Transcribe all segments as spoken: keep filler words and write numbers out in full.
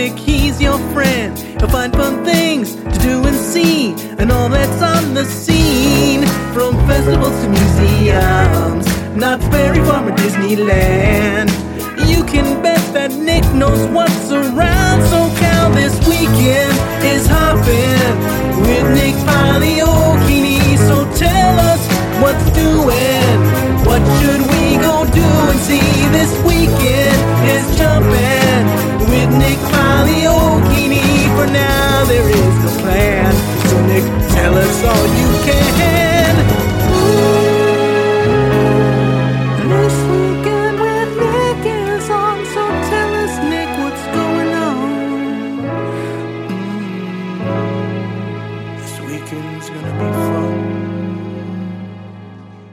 Nick, he's your friend. He'll find fun things to do and see, and all that's on the scene. From festivals to museums, Knott's Berry Farm or Disneyland, you can bet that Nick knows what's around. So SoCal this weekend is hopping with Nick Pagliocchini. So tell us what's doing, what should we go do and see? This weekend is jumping with Nick Pagliocchini. For now there is no plan, so Nick, tell us all you can. Ooh, this weekend with Nick is on, so tell us, Nick, what's going on? This weekend's gonna be fun.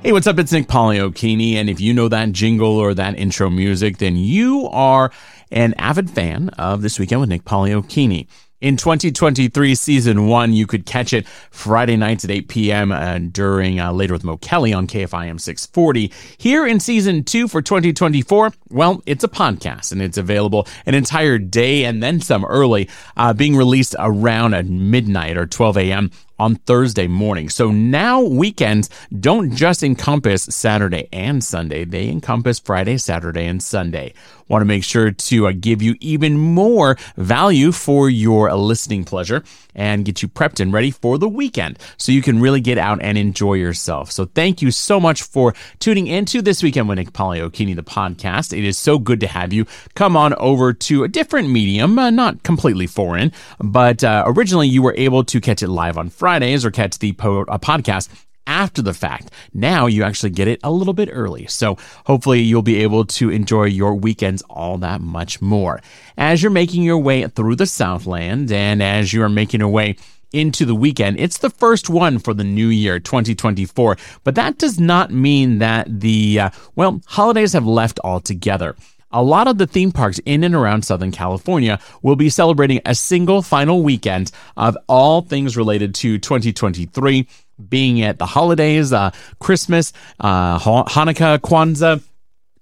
Hey, what's up? It's Nick Pagliocchini, and if you know that jingle or that intro music, then you are an avid fan of This Weekend with Nick Pagliocchini. In twenty twenty-three, Season one, you could catch it Friday nights at eight p.m. Uh, during uh, Later with Mo Kelly on K F I A M six forty. Here in Season two for twenty twenty-four, well, it's a podcast, and it's available an entire day and then some early, uh, being released around at midnight or twelve a.m., on Thursday morning. So now weekends don't just encompass Saturday and Sunday. They encompass Friday, Saturday, and Sunday. Want to make sure to uh, give you even more value for your listening pleasure and get you prepped and ready for the weekend so you can really get out and enjoy yourself. So thank you so much for tuning into This Weekend with Nick Pagliocchini, the podcast. It is so good to have you come on over to a different medium, uh, not completely foreign, but uh, originally you were able to catch it live on Friday. Fridays or catch the po- uh, podcast after the fact. Now you actually get it a little bit early. So hopefully you'll be able to enjoy your weekends all that much more. As you're making your way through the Southland and as you are making your way into the weekend, it's the first one for the new year, twenty twenty-four. But that does not mean that the, uh, well, holidays have left altogether. A lot of the theme parks in and around Southern California will be celebrating a single final weekend of all things related to twenty twenty-three, being at the holidays, uh, Christmas, uh, Hanukkah, Kwanzaa,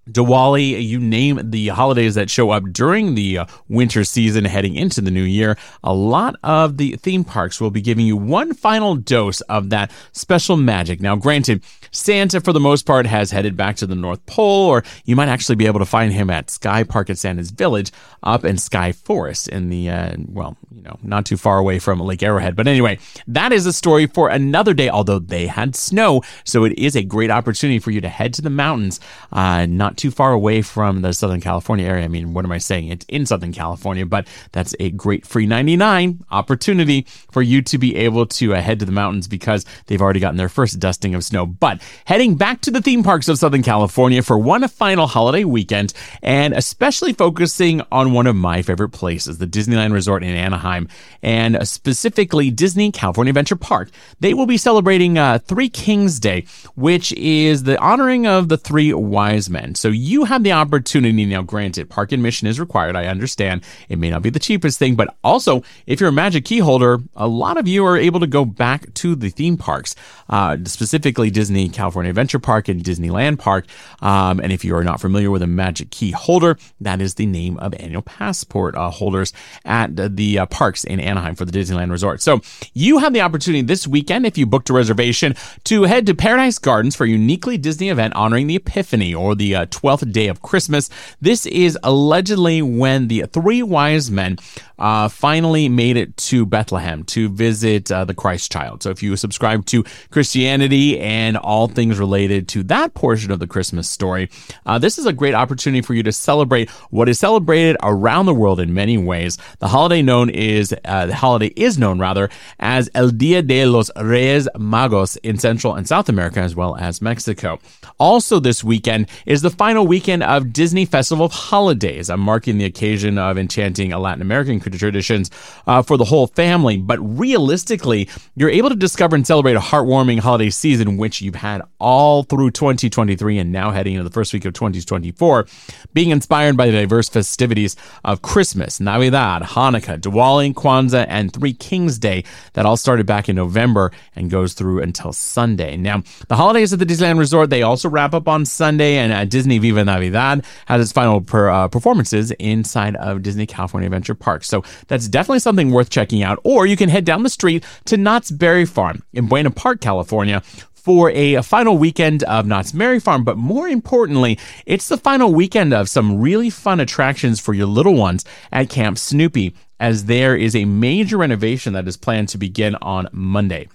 Diwali, you name the holidays that show up during the winter season heading into the new year. A lot of the theme parks will be giving you one final dose of that special magic. Now, granted, Santa, for the most part, has headed back to the North Pole, or you might actually be able to find him at Sky Park at Santa's Village up in Sky Forest in the, uh, well, you know, not too far away from Lake Arrowhead. But anyway, that is a story for another day, although they had snow, so it is a great opportunity for you to head to the mountains, uh, not too far away from the Southern California area. I mean, what am I saying? It's in Southern California, but that's a great free ninety-nine opportunity for you to be able to head to the mountains because they've already gotten their first dusting of snow. But heading back to the theme parks of Southern California for one final holiday weekend, and especially focusing on one of my favorite places, the Disneyland Resort in Anaheim, and specifically Disney California Adventure Park. They will be celebrating uh, Three Kings Day, which is the honoring of the three wise men. So you have the opportunity. Now, granted, park admission is required. I understand it may not be the cheapest thing, but also if you're a Magic Key holder, a lot of you are able to go back to the theme parks, uh, specifically Disney California Adventure Park and Disneyland Park. Um, and if you are not familiar with a Magic Key holder, that is the name of annual passport uh, holders at the, the uh, parks in Anaheim for the Disneyland Resort. So you have the opportunity this weekend, if you booked a reservation, to head to Paradise Gardens for a uniquely Disney event honoring the Epiphany, or the uh, twelfth day of Christmas. This is allegedly when the three wise men uh, finally made it to Bethlehem to visit uh, the Christ child. So if you subscribe to Christianity and all things related to that portion of the Christmas story, uh, this is a great opportunity for you to celebrate what is celebrated around the world in many ways. The holiday known is, uh, the holiday is known rather as El Día de los Reyes Magos in Central and South America, as well as Mexico. Also this weekend is the final weekend of Disney Festival of Holidays. I'm marking the occasion of enchanting Latin American traditions uh, for the whole family. But realistically, you're able to discover and celebrate a heartwarming holiday season, which you've had all through twenty twenty-three and now heading into the first week of twenty twenty-four, being inspired by the diverse festivities of Christmas, Navidad, Hanukkah, Diwali, Kwanzaa, and Three Kings Day that all started back in November and goes through until Sunday. Now, the holidays at the Disneyland Resort, they also wrap up on Sunday, and uh, Disney Disney Viva Navidad has its final per, uh, performances inside of Disney California Adventure Park. So that's definitely something worth checking out. Or you can head down the street to Knott's Berry Farm in Buena Park, California, for a, a final weekend of Knott's Berry Farm. But more importantly, it's the final weekend of some really fun attractions for your little ones at Camp Snoopy, as there is a major renovation that is planned to begin on Monday.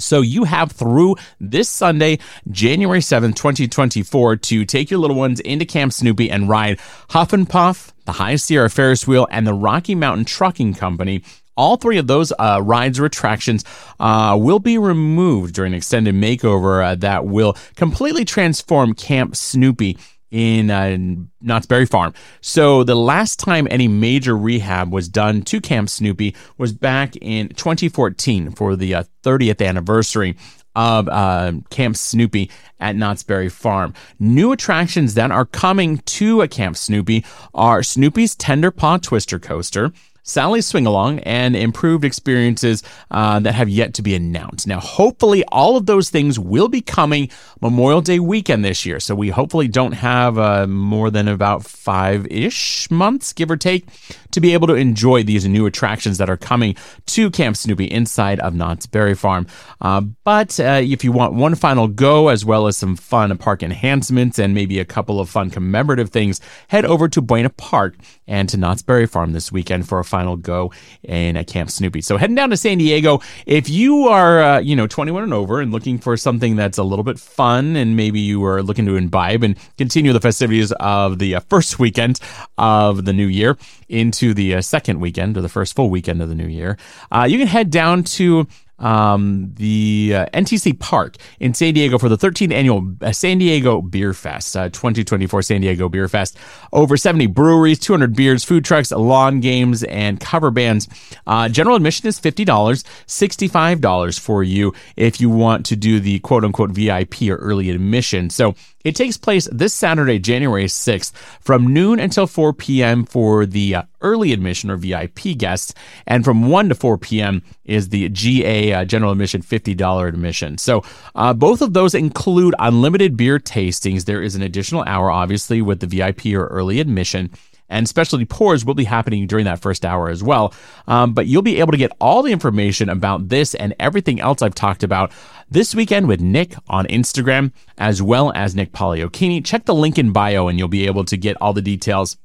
So you have through this Sunday, January seventh, twenty twenty-four, to take your little ones into Camp Snoopy and ride Huff and Puff, the High Sierra Ferris Wheel, and the Rocky Mountain Trucking Company. All three of those uh, rides or attractions uh, will be removed during an extended makeover uh, that will completely transform Camp Snoopy in uh, Knott's Berry Farm. So the last time any major rehab was done to Camp Snoopy was back in twenty fourteen for the uh, thirtieth anniversary of uh, Camp Snoopy at Knott's Berry Farm. New attractions that are coming to a Camp Snoopy are Snoopy's Tender Paw Twister Coaster, Sally's Swing-Along, and improved experiences uh, that have yet to be announced. Now, hopefully, all of those things will be coming Memorial Day weekend this year, so we hopefully don't have uh, more than about five-ish months, give or take, to be able to enjoy these new attractions that are coming to Camp Snoopy inside of Knott's Berry Farm. Uh, but uh, if you want one final go, as well as some fun park enhancements and maybe a couple of fun commemorative things, head over to Buena Park and to Knott's Berry Farm this weekend for a final go in at Camp Snoopy. So heading down to San Diego, if you are, uh, you know, twenty-one and over and looking for something that's a little bit fun, and maybe you are looking to imbibe and continue the festivities of the uh, first weekend of the new year into the uh, second weekend or the first full weekend of the new year, uh, you can head down to Um, the uh, N T C Park in San Diego for the thirteenth annual uh, San Diego Beer Fest, uh, twenty twenty-four San Diego Beer Fest. Over seventy breweries, two hundred beers, food trucks, lawn games, and cover bands. Uh, general admission is fifty dollars, sixty-five dollars for you if you want to do the quote-unquote V I P or early admission. So it takes place this Saturday, January sixth, from noon until four p.m. for the uh, early admission or V I P guests, and from one to four p.m. is the G A uh, general admission, fifty dollars admission. So uh, both of those include unlimited beer tastings. There is an additional hour, obviously, with the V I P or early admission, and specialty pours will be happening during that first hour as well. Um, but you'll be able to get all the information about this and everything else I've talked about this weekend with Nick on Instagram, as well as Nick Pagliocchini. Check the link in bio and you'll be able to get all the details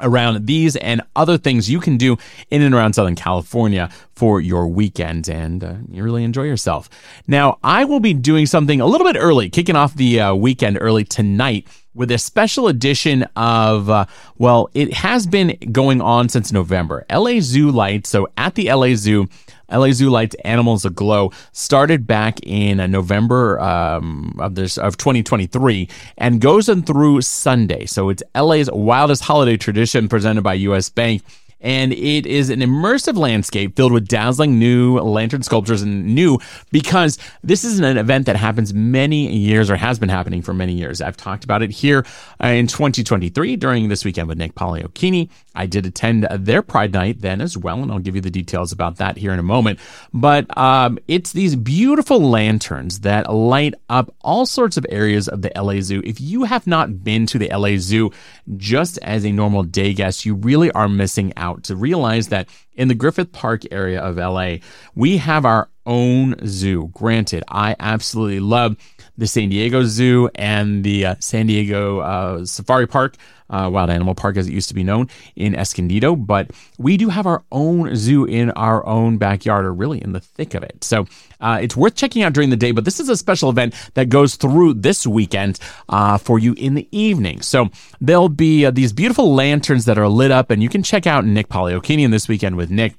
around these and other things you can do in and around Southern California for your weekend, and uh, you really enjoy yourself. Now, I will be doing something a little bit early, kicking off the uh, weekend early tonight with a special edition of, uh, well, it has been going on since November. L A Zoo Lights, so at the L A Zoo, L A Zoo Lights Animals Aglow started back in November um, of this of twenty twenty-three and goes on through Sunday. So it's L A's wildest holiday tradition presented by U S Bank. And it is an immersive landscape filled with dazzling new lantern sculptures, and new because this is an event that happens many years, or has been happening for many years. I've talked about it here in twenty twenty-three during This Weekend with Nick Pagliocchini. I did attend their Pride Night then as well, and I'll give you the details about that here in a moment. But um, it's these beautiful lanterns that light up all sorts of areas of the L A Zoo. If you have not been to the L A Zoo just as a normal day guest, you really are missing out. To realize that in the Griffith Park area of L A, we have our own zoo. Granted, I absolutely love the San Diego Zoo and the uh, San Diego uh, Safari Park, uh, Wild Animal Park as it used to be known, in Escondido, but we do have our own zoo in our own backyard, or really in the thick of it. So uh, it's worth checking out during the day, but this is a special event that goes through this weekend uh, for you in the evening. So there'll be uh, these beautiful lanterns that are lit up, and you can check out Nick Pagliocchini This Weekend with Nick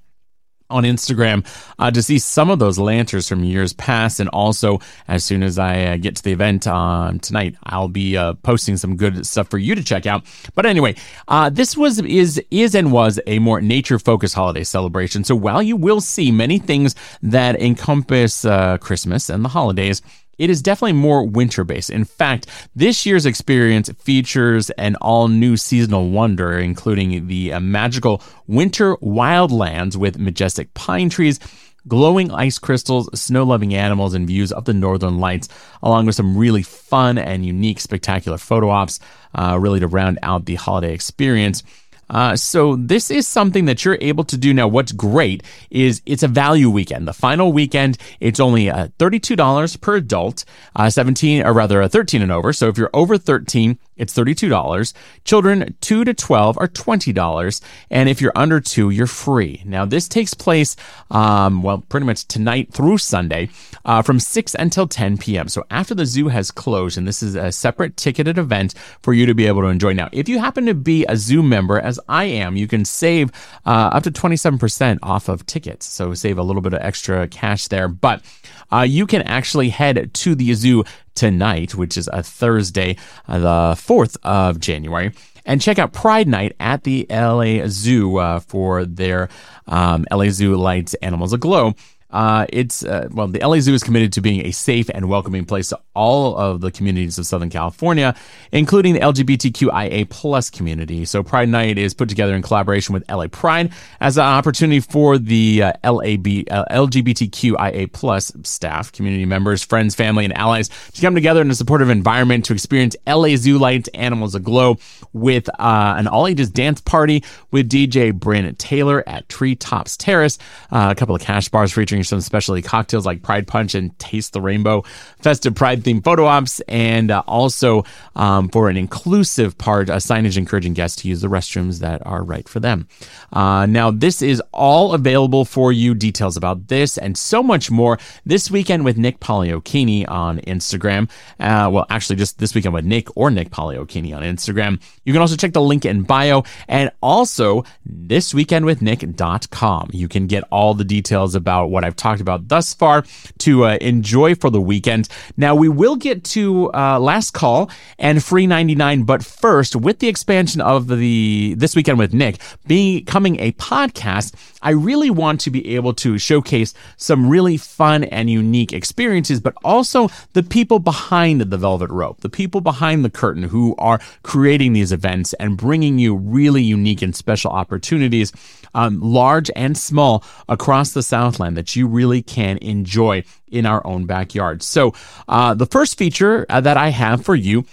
on Instagram uh, to see some of those lanterns from years past. And also, as soon as I uh, get to the event um, tonight, I'll be uh, posting some good stuff for you to check out. But anyway, uh, this was is is and was a more nature-focused holiday celebration. So while you will see many things that encompass uh, Christmas and the holidays, it is definitely more winter-based. In fact, this year's experience features an all-new seasonal wonder, including the uh, magical winter wildlands with majestic pine trees, glowing ice crystals, snow-loving animals, and views of the northern lights, along with some really fun and unique, spectacular photo ops, uh, really to round out the holiday experience. Uh, so this is something that you're able to do. Now, what's great is it's a value weekend. The final weekend, it's only uh, thirty-two dollars per adult, uh, seventeen or rather uh, thirteen and over. So if you're over thirteen, it's thirty-two dollars. Children two to twelve are twenty dollars. And if you're under two, you're free. Now, this takes place, um, well, pretty much tonight through Sunday uh, from six until ten p.m. So after the zoo has closed, and this is a separate ticketed event for you to be able to enjoy. Now, if you happen to be a zoo member, as I am, you can save uh, up to twenty-seven percent off of tickets. So save a little bit of extra cash there. But uh, you can actually head to the zoo tonight, which is a Thursday, uh, the fourth of January, and check out Pride Night at the L A Zoo uh, for their um, L A Zoo Lights: Animals Aglow. Uh, it's, uh, well, the L A Zoo is committed to being a safe and welcoming place to all of the communities of Southern California, including the L G B T Q I A plus community. So Pride Night is put together in collaboration with L A Pride as an opportunity for the uh, L A B, uh, L G B T Q I A plus staff, community members, friends, family, and allies to come together in a supportive environment to experience L A Zoo Lights: Animals Aglow with uh, an all-ages dance party with D J Bryn Taylor at Treetops Terrace, uh, a couple of cash bars featuring some specialty cocktails like Pride Punch and Taste the Rainbow, festive Pride-themed photo ops, and uh, also um, for an inclusive part, a signage encouraging guests to use the restrooms that are right for them. Uh, now, this is all available for you. Details about this and so much more this weekend with Nick Pagliocchini on Instagram. Uh, well, actually, just this weekend with Nick or Nick Pagliocchini on Instagram. You can also check the link in bio and also this weekend with nick dot com. You can get all the details about what I've talked about thus far to uh, enjoy for the weekend. Now, we will get to uh, Last Call and Free ninety-nine, but first, with the expansion of the This Weekend with Nick becoming a podcast, I really want to be able to showcase some really fun and unique experiences, but also the people behind the velvet rope, the people behind the curtain who are creating these events and bringing you really unique and special opportunities, um, large and small, across the Southland that you really can enjoy in our own backyard. So uh, the first feature uh, that I have for you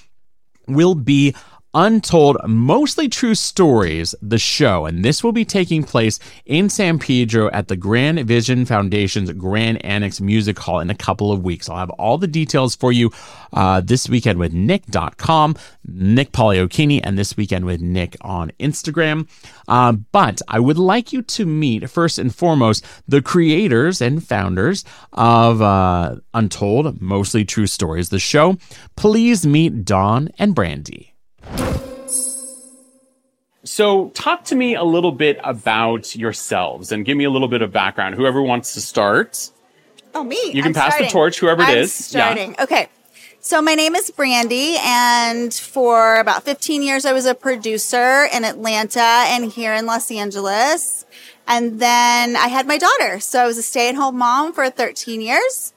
will be Untold, Mostly True Stories, the show. And this will be taking place in San Pedro at the Grand Vision Foundations Grand Annex Music Hall in a couple of weeks. I'll have all the details for you uh, this weekend with Nick dot com, Nick Pagliocchini, and This Weekend with Nick on Instagram. Uh, but I would like you to meet, first and foremost, the creators and founders of uh, Untold, Mostly True Stories, the show. Please meet Dawn and Brandy. So talk to me a little bit about yourselves and give me a little bit of background. Whoever wants to start. Oh, me. You can I'm pass starting. the torch, whoever it I'm is. Starting. Yeah. Okay. So my name is Brandy, and for about fifteen years, I was a producer in Atlanta and here in Los Angeles. And then I had my daughter. So I was a stay-at-home mom for thirteen years.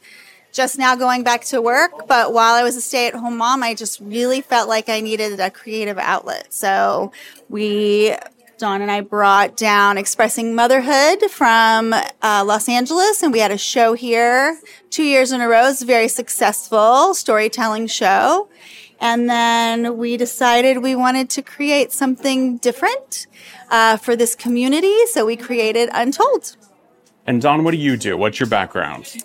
Just now going back to work, but while I was a stay-at-home mom, I just really felt like I needed a creative outlet. So we, Dawn and I, brought down Expressing Motherhood from uh, Los Angeles, and we had a show here two years in a row. It was a very successful storytelling show. And then we decided we wanted to create something different uh, for this community, so we created Untold. And Dawn, what do you do? What's your background?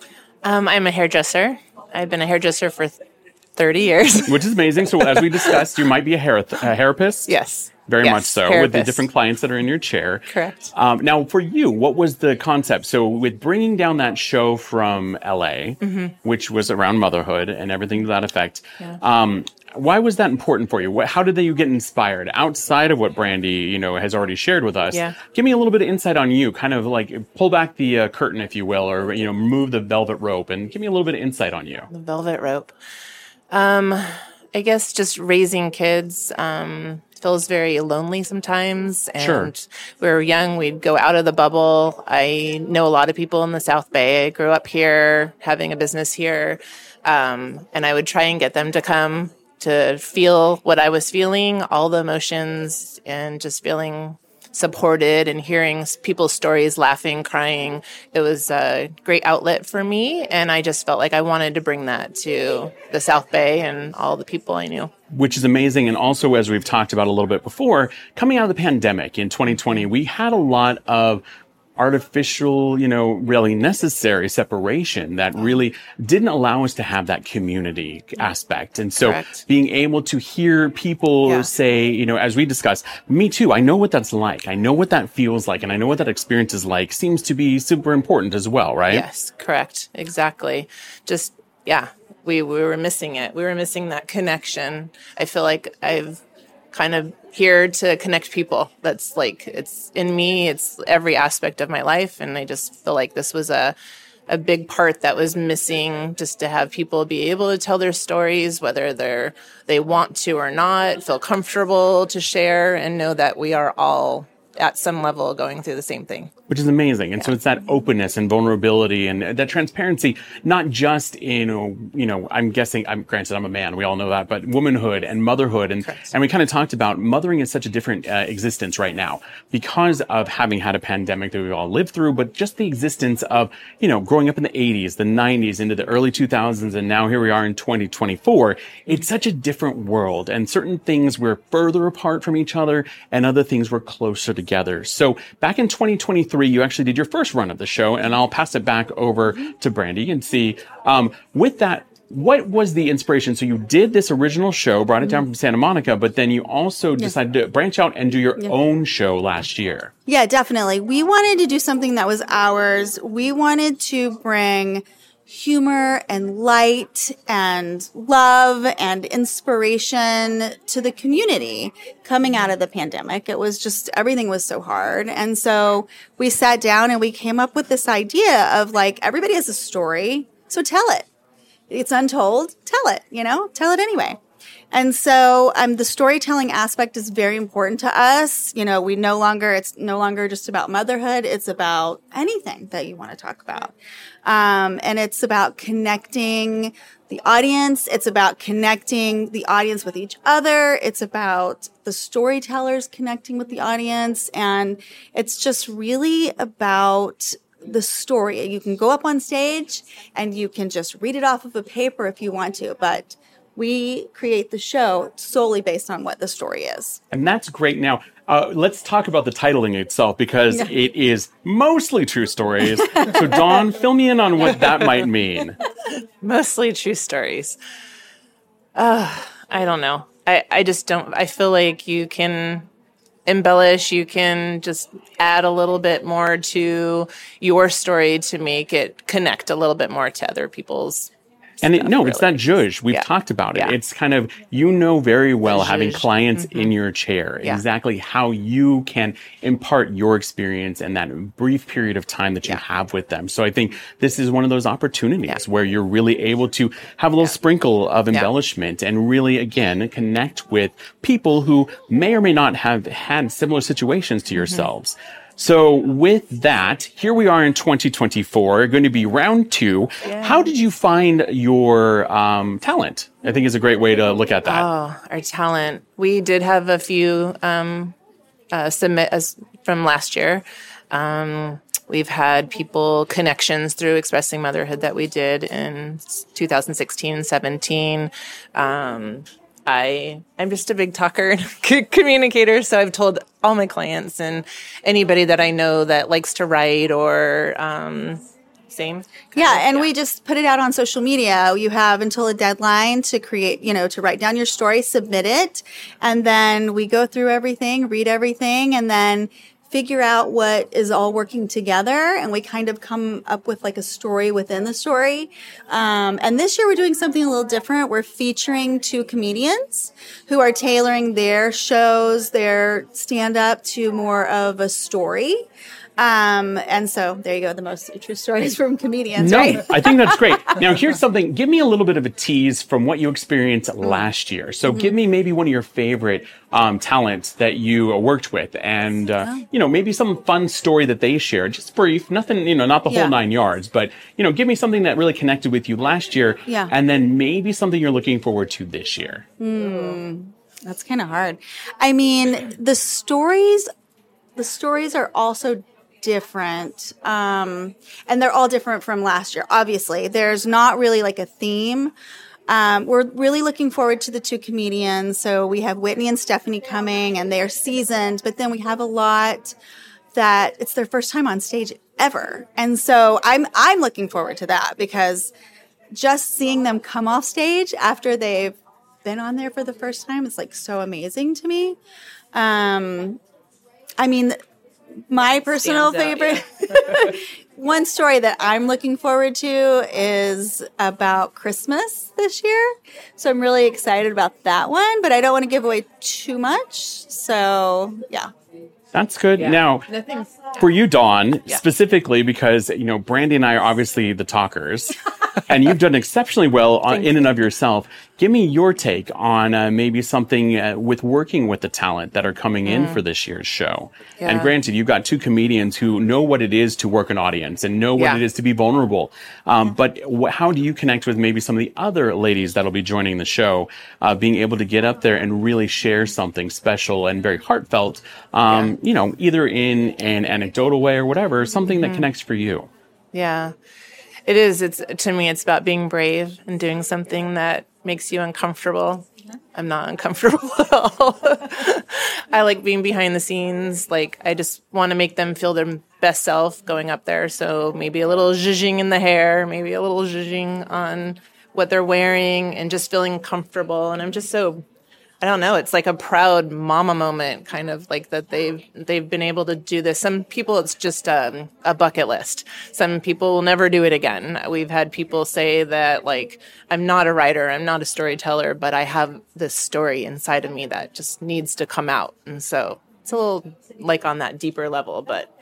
Um, I'm a hairdresser. I've been a hairdresser for thirty years. Which is amazing. So as we discussed, you might be a hair th- a therapist. Yes. Very yes, much so. Therapist. With the different clients that are in your chair. Correct. Um, now, for you, what was the concept? So with bringing down that show from L A, mm-hmm. which was around motherhood and everything to that effect, yeah. um, why was that important for you? What, how did you get inspired outside of what Brandy, you know, has already shared with us? Yeah. Give me a little bit of insight on you, kind of like pull back the uh, curtain, if you will, or, you know, move the velvet rope and give me a little bit of insight on you. The velvet rope. Um, I guess just raising kids um, feels very lonely sometimes. And sure. We were young. We'd go out of the bubble. I know a lot of people in the South Bay. I grew up here, having a business here. Um, and I would try and get them to come to feel what I was feeling, all the emotions, and just feeling supported and hearing people's stories, laughing, crying. It was a great outlet for me, and I just felt like I wanted to bring that to the South Bay and all the people I knew. Which is amazing. And also, as we've talked about a little bit before, coming out of the pandemic in twenty twenty, we had a lot of artificial, you know, really necessary separation that really didn't allow us to have that community aspect. And so Correct. Being able to hear people yeah. say, you know, as we discussed, me too, I know what that's like. I know what that feels like. And I know what that experience is like seems to be super important as well, right? Yes, correct. Exactly. Just, yeah, we, we were missing it. We were missing that connection. I feel like I've kind of here to connect people. That's like, it's in me, it's every aspect of my life. And I just feel like this was a, a big part that was missing, just to have people be able to tell their stories, whether they're, they want to or not, feel comfortable to share and know that we are all at some level going through the same thing. Which is amazing. And yeah. so it's that openness and vulnerability and that transparency, not just in, you know, I'm guessing, I'm granted I'm a man, we all know that, but womanhood and motherhood. And, Correct. And we kind of talked about mothering is such a different uh, existence right now because of having had a pandemic that we've all lived through, but just the existence of, you know, growing up in the eighties, the nineties, into the early two thousands, and now here we are in twenty twenty-four. It's such a different world. And certain things were further apart from each other and other things were closer together. So back in twenty twenty-three, you actually did your first run of the show, and I'll pass it back over to Brandy and see. Um, with that, what was the inspiration? So you did this original show, brought it down from Santa Monica, but then you also yes. decided to branch out and do your yes. own show last year. Yeah, definitely. We wanted to do something that was ours. We wanted to bring humor and light and love and inspiration to the community coming out of the pandemic. It was just, everything was so hard. And so we sat down and we came up with this idea of like, everybody has a story, so tell it. It's untold, tell it, you know, tell it anyway. And so um, the storytelling aspect is very important to us. You know, we no longer, it's no longer just about motherhood. It's about anything that you want to talk about. Um, and it's about connecting the audience. It's about connecting the audience with each other. It's about the storytellers connecting with the audience. And it's just really about the story. You can go up on stage and you can just read it off of a paper if you want to, but we create the show solely based on what the story is. And that's great. Now, uh, let's talk about the titling itself, because yeah. it is mostly true stories. So, Dawn, fill me in on what that might mean. Mostly true stories. Uh, I don't know. I, I just don't. I feel like you can embellish, you can just add a little bit more to your story to make it connect a little bit more to other people's. And it, no, really. It's not judge. We've yeah. talked about it. Yeah. It's kind of, you know very well, having clients mm-hmm. in your chair, yeah. exactly how you can impart your experience and that brief period of time that you yeah. have with them. So I think this is one of those opportunities yeah. where you're really able to have a little yeah. sprinkle of embellishment yeah. and really, again, connect with people who may or may not have had similar situations to mm-hmm. yourselves. So with that, here we are in twenty twenty-four, going to be round two. Yeah. How did you find your um, talent? I think is a great way to look at that. Oh, our talent. We did have a few um, uh, submit as from last year. Um, we've had people connections through Expressing Motherhood that we did in two thousand sixteen, seventeen. Um, I, I'm just a big talker and communicator, so I've told all my clients and anybody that I know that likes to write or um, same. Yeah, of, and yeah. we just put it out on social media. You have until a deadline to create, you know, to write down your story, submit it, and then we go through everything, read everything, and then figure out what is all working together, and we kind of come up with like a story within the story. Um, and this year we're doing something a little different. We're featuring two comedians who are tailoring their shows, their stand-up to more of a story. Um, and so there you go, the most true stories from comedians, no, right? I think that's great. Now, here's something. Give me a little bit of a tease from what you experienced last year. So mm-hmm. give me maybe one of your favorite um, talents that you worked with and, uh, oh. you know, maybe some fun story that they shared. Just brief, nothing, you know, not the whole yeah. nine yards. But, you know, give me something that really connected with you last year. Yeah. And then maybe something you're looking forward to this year. Mm, that's kind of hard. I mean, the stories the stories are also different, um, and they're all different from last year, obviously. There's not really like a theme. Um, we're really looking forward to the two comedians. So we have Whitney and Stephanie coming, and they are seasoned, but then we have a lot that it's their first time on stage ever. And so I'm I'm looking forward to that, because just seeing them come off stage after they've been on there for the first time is like so amazing to me. Um, I mean, my personal favorite, yeah. One story that I'm looking forward to is about Christmas this year. So I'm really excited about that one, but I don't want to give away too much. So, yeah. That's good. Yeah. Now, for you, Dawn, yeah. specifically because, you know, Brandy and I are obviously the talkers, and you've done exceptionally well on, in and of yourself. Give me your take on uh, maybe something uh, with working with the talent that are coming mm. in for this year's show. Yeah. And granted, you've got two comedians who know what it is to work an audience and know what yeah. it is to be vulnerable. Um, yeah. But wh- how do you connect with maybe some of the other ladies that'll be joining the show, uh, being able to get up there and really share something special and very heartfelt, um, yeah. you know, either in an anecdotal way or whatever, something mm-hmm. that connects for you? Yeah. It is. It's to me, it's about being brave and doing something that makes you uncomfortable. Yeah. I'm not uncomfortable at all. I like being behind the scenes. Like, I just want to make them feel their best self going up there. So maybe a little zhuzhing in the hair, maybe a little zhuzhing on what they're wearing, and just feeling comfortable. And I'm just so, I don't know. It's like a proud mama moment, kind of like that they've they've been able to do this. Some people, it's just um, a bucket list. Some people will never do it again. We've had people say that, like, I'm not a writer, I'm not a storyteller, but I have this story inside of me that just needs to come out. And so it's a little like on that deeper level, but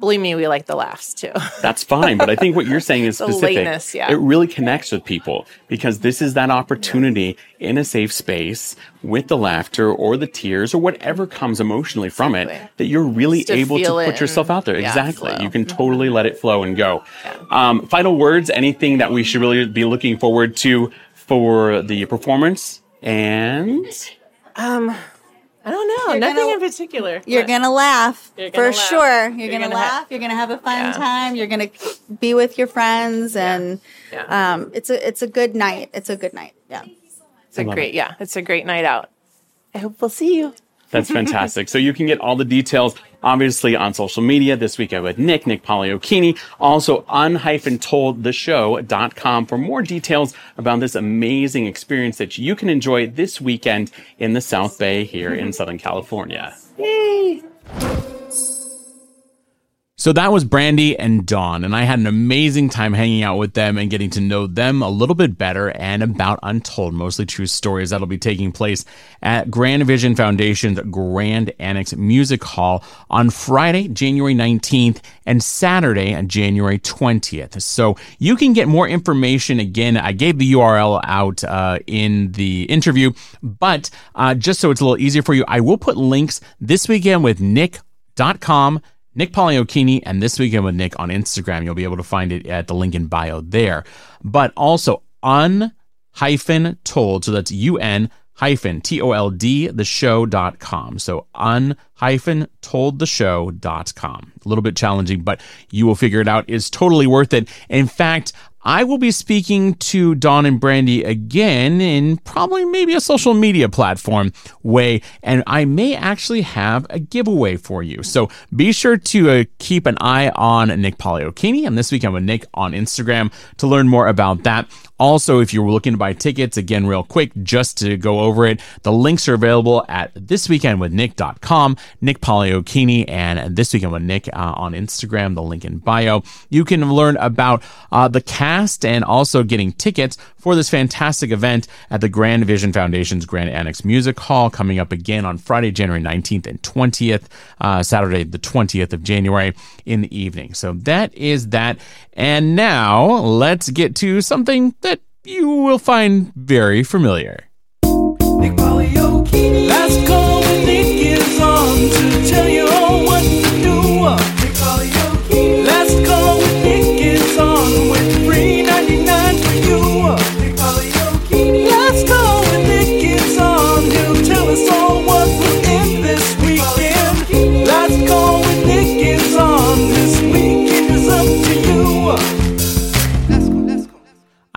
believe me, we like the laughs, too. That's fine. But I think what you're saying is specific. Lateness, yeah. It really connects with people, because this is that opportunity yeah. in a safe space with the laughter or the tears or whatever comes emotionally from exactly. it, that you're really to able to put yourself out there. Yeah, exactly. Flow. You can totally let it flow and go. Yeah. Um, final words, anything that we should really be looking forward to for the performance? And... um. I don't know. You're Nothing gonna, in particular. You're going to laugh. Gonna for laugh. Sure. You're, you're going to laugh. Ha- you're going to have a fun yeah. time. You're going to be with your friends. And yeah. Yeah. Um, it's a it's a good night. It's a good night. Yeah. It's I a great, it. yeah. It's a great night out. I hope we'll see you. That's fantastic. So you can get all the details, obviously, on social media this weekend with Nick, Nick Pagliocchini. Also, un dash told the show dot com for more details about this amazing experience that you can enjoy this weekend in the South Bay here in Southern California. Yay! So that was Brandy and Dawn, and I had an amazing time hanging out with them and getting to know them a little bit better and about Untold, Mostly True Stories. That'll be taking place at Grand Vision Foundation's Grand Annex Music Hall on Friday, January nineteenth, and Saturday, January twentieth. So you can get more information. Again, I gave the U R L out uh, in the interview, but uh, just so it's a little easier for you, I will put links this weekend with nick dot com, Nick Pagliocchini, and This Weekend with Nick on Instagram. You'll be able to find it at the link in bio there. But also un-told, so that's U N hyphen T O L D, the show dot com. So un dash told the show dot com. A little bit challenging, but you will figure it out. It's totally worth it. In fact, I will be speaking to Dawn and Brandy again in probably maybe a social media platform way, and I may actually have a giveaway for you. So be sure to uh, keep an eye on Nick Pagliocchini and This Weekend with Nick on Instagram to learn more about that. Also, if you're looking to buy tickets, again, real quick, just to go over it, the links are available at this weekend with nick dot com, Nick Pagliocchini, and This Weekend with Nick uh, on Instagram, the link in bio. You can learn about uh, the cast and also getting tickets for this fantastic event at the Grand Vision Foundation's Grand Annex Music Hall, coming up again on Friday, January nineteenth and twentieth, uh, Saturday the twentieth of January in the evening. So that is that. And now let's get to something that you will find very familiar. Nick Pagliocchini. Let's go. Nick is on to tell you all what to do. Nick Pagliocchini. Let's go. Nick is on with Let's go.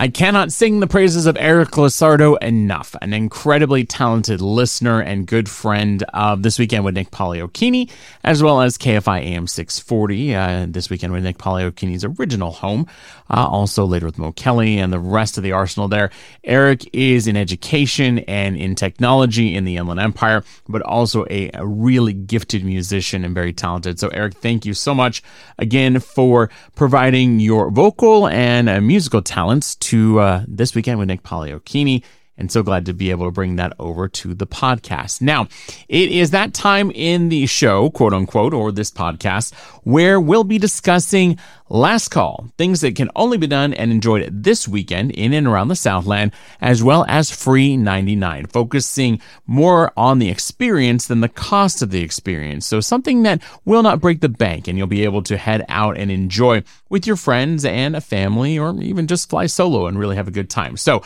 I cannot sing the praises of Eric Losardo enough, an incredibly talented listener and good friend of This Weekend with Nick Pagliocchini, as well as K F I A M six forty, uh, This Weekend with Nick Pagliocchini's original home, uh, also Later with Mo Kelly and the rest of the arsenal there. Eric is in education and in technology in the Inland Empire, but also a, a really gifted musician and very talented. So Eric, thank you so much again for providing your vocal and uh, musical talents to uh, This Weekend with Nick Pagliocchini, and so glad to be able to bring that over to the podcast. Now, it is that time in the show, quote unquote, or this podcast, where we'll be discussing Last Call, things that can only be done and enjoyed this weekend in and around the Southland, as well as Free ninety-nine, focusing more on the experience than the cost of the experience. So something that will not break the bank, and you'll be able to head out and enjoy with your friends and a family, or even just fly solo and really have a good time. So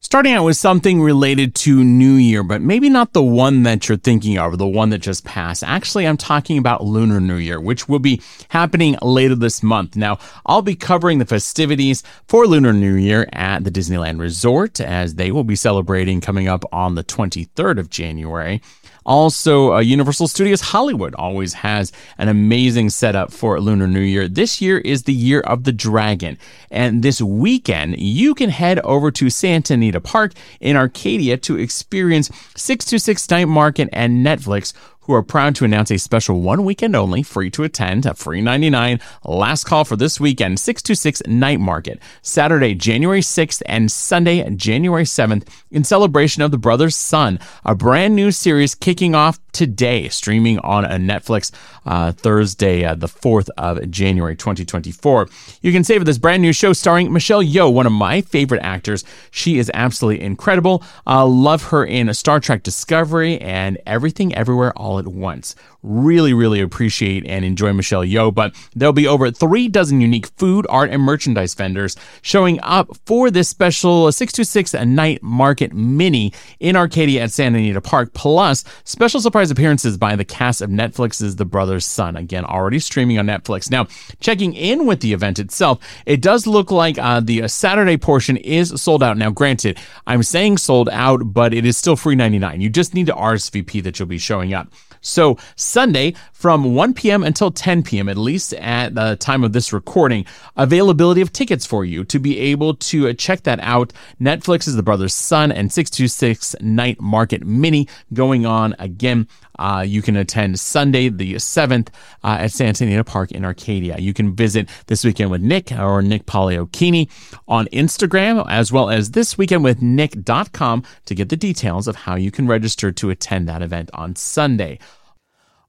starting out with something related to New Year, but maybe not the one that you're thinking of, or the one that just passed. Actually, I'm talking about Lunar New Year, which will be happening later this month. Now, I'll be covering the festivities for Lunar New Year at the Disneyland Resort, as they will be celebrating coming up on the twenty-third of January. Also, uh, Universal Studios Hollywood always has an amazing setup for Lunar New Year. This year is the Year of the Dragon. And this weekend, you can head over to Santa Anita Park in Arcadia to experience six twenty-six Night Market and Netflix, who are proud to announce a special one weekend only, free to attend, a free ninety-nine, last call for this weekend, six twenty-six Night Market, Saturday, January sixth and Sunday, January seventh, in celebration of The Brothers Sun, a brand new series kicking off today, streaming on Netflix uh, Thursday, uh, the fourth of January, twenty twenty-four. You can save this brand new show starring Michelle Yeoh, one of my favorite actors. She is absolutely incredible. I uh, love her in Star Trek Discovery and Everything Everywhere All at once. Really, really appreciate and enjoy Michelle Yeoh, but there'll be over three dozen unique food, art, and merchandise vendors showing up for this special six twenty-six Night Market Mini in Arcadia at Santa Anita Park, plus special surprise appearances by the cast of Netflix's The Brothers Sun, again, already streaming on Netflix. Now, checking in with the event itself, it does look like uh, the Saturday portion is sold out. Now, granted, I'm saying sold out, but it is still free ninety-nine. You just need to R S V P that you'll be showing up. So Sunday from one p.m. until ten p.m., at least at the time of this recording, availability of tickets for you to be able to check that out. Netflix's The Brothers Sun and six twenty-six Night Market Mini going on again. Uh, you can attend Sunday the seventh uh, at Santa Anita Park in Arcadia. You can visit This Weekend with Nick or Nick Pagliocchini on Instagram, as well as this weekend with nick dot com to get the details of how you can register to attend that event on Sunday.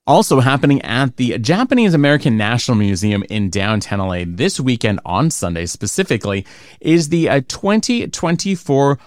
Also happening at the Japanese American National Museum in downtown L A this weekend on Sunday specifically is the uh, twenty twenty-four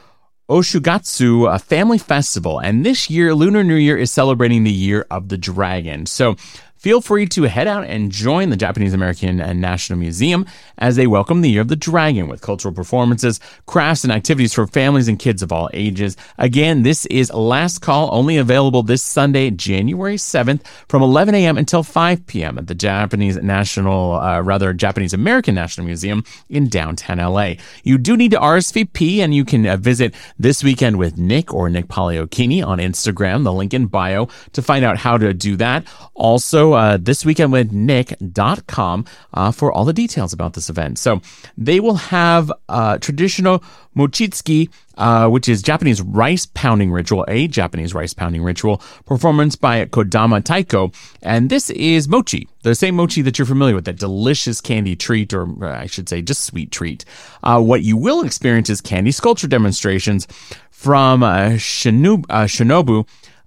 Oshogatsu Family Festival. And this year, Lunar New Year is celebrating the Year of the Dragon. So feel free to head out and join the Japanese American National Museum as they welcome the Year of the Dragon with cultural performances, crafts, and activities for families and kids of all ages. Again, this is Last Call, only available this Sunday, January seventh, from eleven a.m. until five p.m. at the Japanese National, uh, rather Japanese American National Museum in downtown L A. You do need to R S V P, and you can uh, visit This Weekend with Nick or Nick Pagliocchini on Instagram, the link in bio, to find out how to do that. Also, Uh, this weekend with nick dot com uh, for all the details about this event. So they will have uh, traditional mochitsuki, uh, which is Japanese rice pounding ritual, a Japanese rice pounding ritual performance by Kodama Taiko. And this is mochi, the same mochi that you're familiar with, that delicious candy treat, or uh, I should say just sweet treat. Uh, what you will experience is candy sculpture demonstrations from uh, Shinobu, uh, Shinobu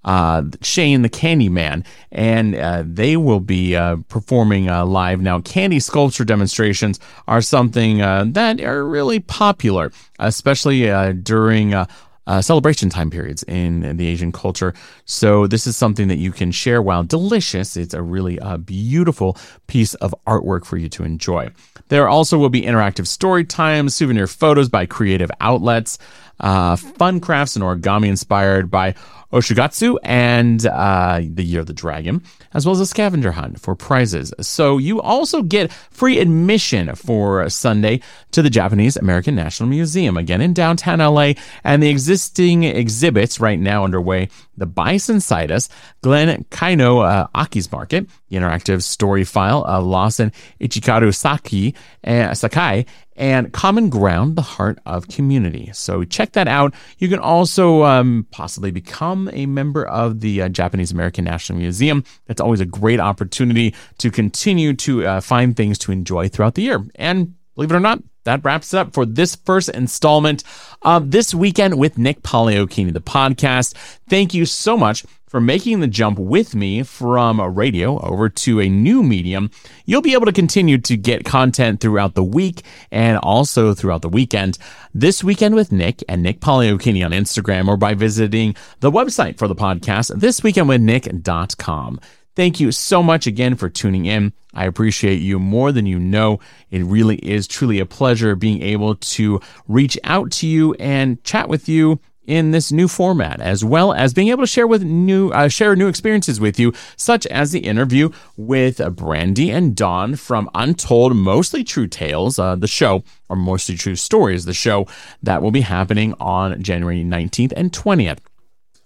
Uh, Shane the Candyman, and uh, they will be uh, performing uh, live. Now, candy sculpture demonstrations are something uh, that are really popular, especially uh, during uh, uh, celebration time periods in, in the Asian culture. So this is something that you can share while delicious. It's a really uh, beautiful piece of artwork for you to enjoy. There also will be interactive story times, souvenir photos by creative outlets, uh, fun crafts and origami inspired by Oshogatsu and uh, the Year of the Dragon, as well as a scavenger hunt for prizes. So you also get free admission for Sunday to the Japanese American National Museum, again in downtown L A, and the existing exhibits right now underway: The Bison Situs, Glen Kaino uh, Aki's Market, the interactive story file, uh, Lawson Ichikaru Saki, uh, Sakai, and Common Ground, the Heart of Community. So check that out. You can also um, possibly become a member of the uh, Japanese American National Museum. That's always a great opportunity to continue to uh, find things to enjoy throughout the year. And believe it or not, that wraps it up for this first installment of This Weekend with Nick Pagliocchini, the podcast. Thank you so much for making the jump with me from a radio over to a new medium. You'll be able to continue to get content throughout the week and also throughout the weekend. This Weekend with Nick and Nick Pagliocchini on Instagram, or by visiting the website for the podcast, this weekend with nick dot com. Thank you so much again for tuning in. I appreciate you more than you know. It really is truly a pleasure being able to reach out to you and chat with you in this new format, as well as being able to share with new uh, share new experiences with you, such as the interview with Brandy and Dawn from Untold, Mostly True Tales, uh, the show, or Mostly True Stories, the show that will be happening on January nineteenth and twentieth.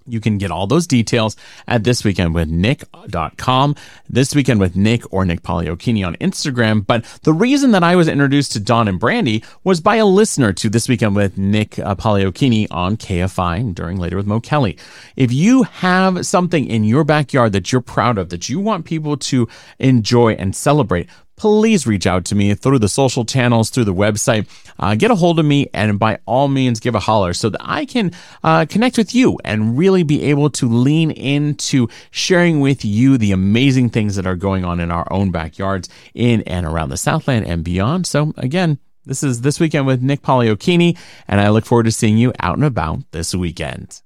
You can get all those details at this weekend with nick dot com, This Weekend with Nick or Nick Pagliocchini on Instagram. But the reason that I was introduced to Dawn and Brandy was by a listener to This Weekend with Nick uh, Pagliocchini on K F I during Later with Mo Kelly. If you have something in your backyard that you're proud of, that you want people to enjoy and celebrate, please reach out to me through the social channels, through the website. Uh, get a hold of me, and by all means, give a holler so that I can uh, connect with you and really be able to lean into sharing with you the amazing things that are going on in our own backyards in and around the Southland and beyond. So again, this is This Weekend with Nick Pagliocchini, and I look forward to seeing you out and about this weekend.